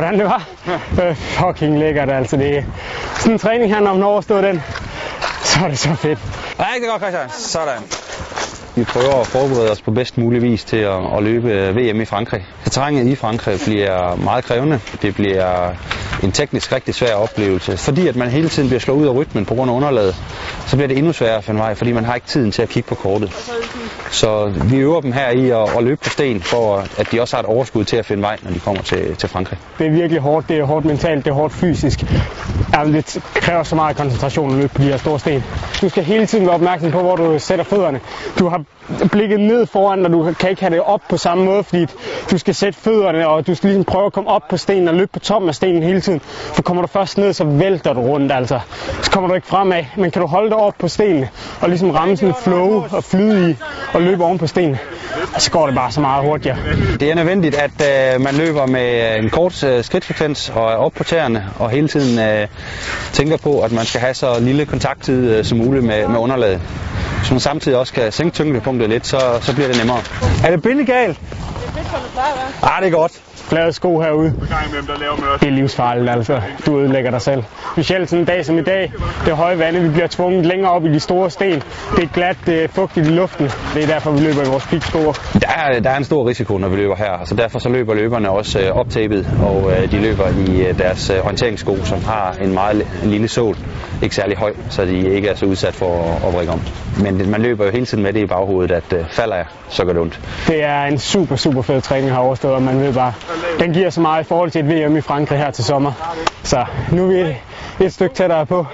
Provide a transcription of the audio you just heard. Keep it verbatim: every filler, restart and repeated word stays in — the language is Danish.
hvordan det var. Øh, fucking lækkert, altså. Det er sådan en træning her, når man overstår den, så er det så fedt. Det er rigtig godt, Christian. Sådan. Vi prøver at forberede os på bedst mulig vis til at, at løbe V M i Frankrig. Terrænet i Frankrig bliver meget krævende. Det bliver en teknisk rigtig svær oplevelse. Fordi at man hele tiden bliver slået ud af rytmen på grund af underlaget, så bliver det endnu sværere at finde vej, fordi man har ikke tiden til at kigge på kortet. Så vi øver dem her i at, at løbe på sten, for at de også har et overskud til at finde vej, når de kommer til, til Frankrig. Det er virkelig hårdt. Det er hårdt mentalt, det er hårdt fysisk. Det kræver så meget koncentration at løbe på de her store sten. Du skal hele tiden være opmærksom på, hvor du sætter fødderne. Du har blikket ned foran, og du kan ikke have det op på samme måde, fordi du skal sætte fødderne, og du skal ligesom prøve at komme op på stenen og løbe på toppen af stenen hele tiden. For kommer du først ned, så vælter du rundt, altså. Så kommer du ikke fremad, men kan du holde dig op på stenen og ligesom ramme sådan et flow og flyde i og løbe oven på stenen, så går det bare så meget hurtigere. Det er nødvendigt, at øh, man løber med en kort øh, skridtfrekvens og er op på tæerne og hele tiden øh, tænker på, at man skal have så lille kontakttid øh, som muligt med, med underlaget. Hvis man samtidig også kan sænke tyngdepunktet lidt, så, så bliver det nemmere. Er det bindegalt? Ah, det er godt. Flade sko herude, det er livsfarligt, altså. Du ødelægger dig selv. Specielt sådan en dag som i dag, det høje vande, vi bliver tvunget længere op i de store sten. Det er glat, det er fugtigt i luften. Det er derfor, vi løber i vores peaksko. Der er, der er en stor risiko, når vi løber her, så derfor så løber løberne også optæppet, og de løber i deres orienteringssko, som har en meget lille sål, ikke særlig høj, så de ikke er så udsat for at vrikke om. Men man løber jo hele tiden med det i baghovedet, at falder jeg, så gør det ondt. Det er en super, super fed træning her overstået, og man ved bare, den giver så meget i forhold til et V M i Frankrig her til sommer. Så nu er vi et stykke tættere på.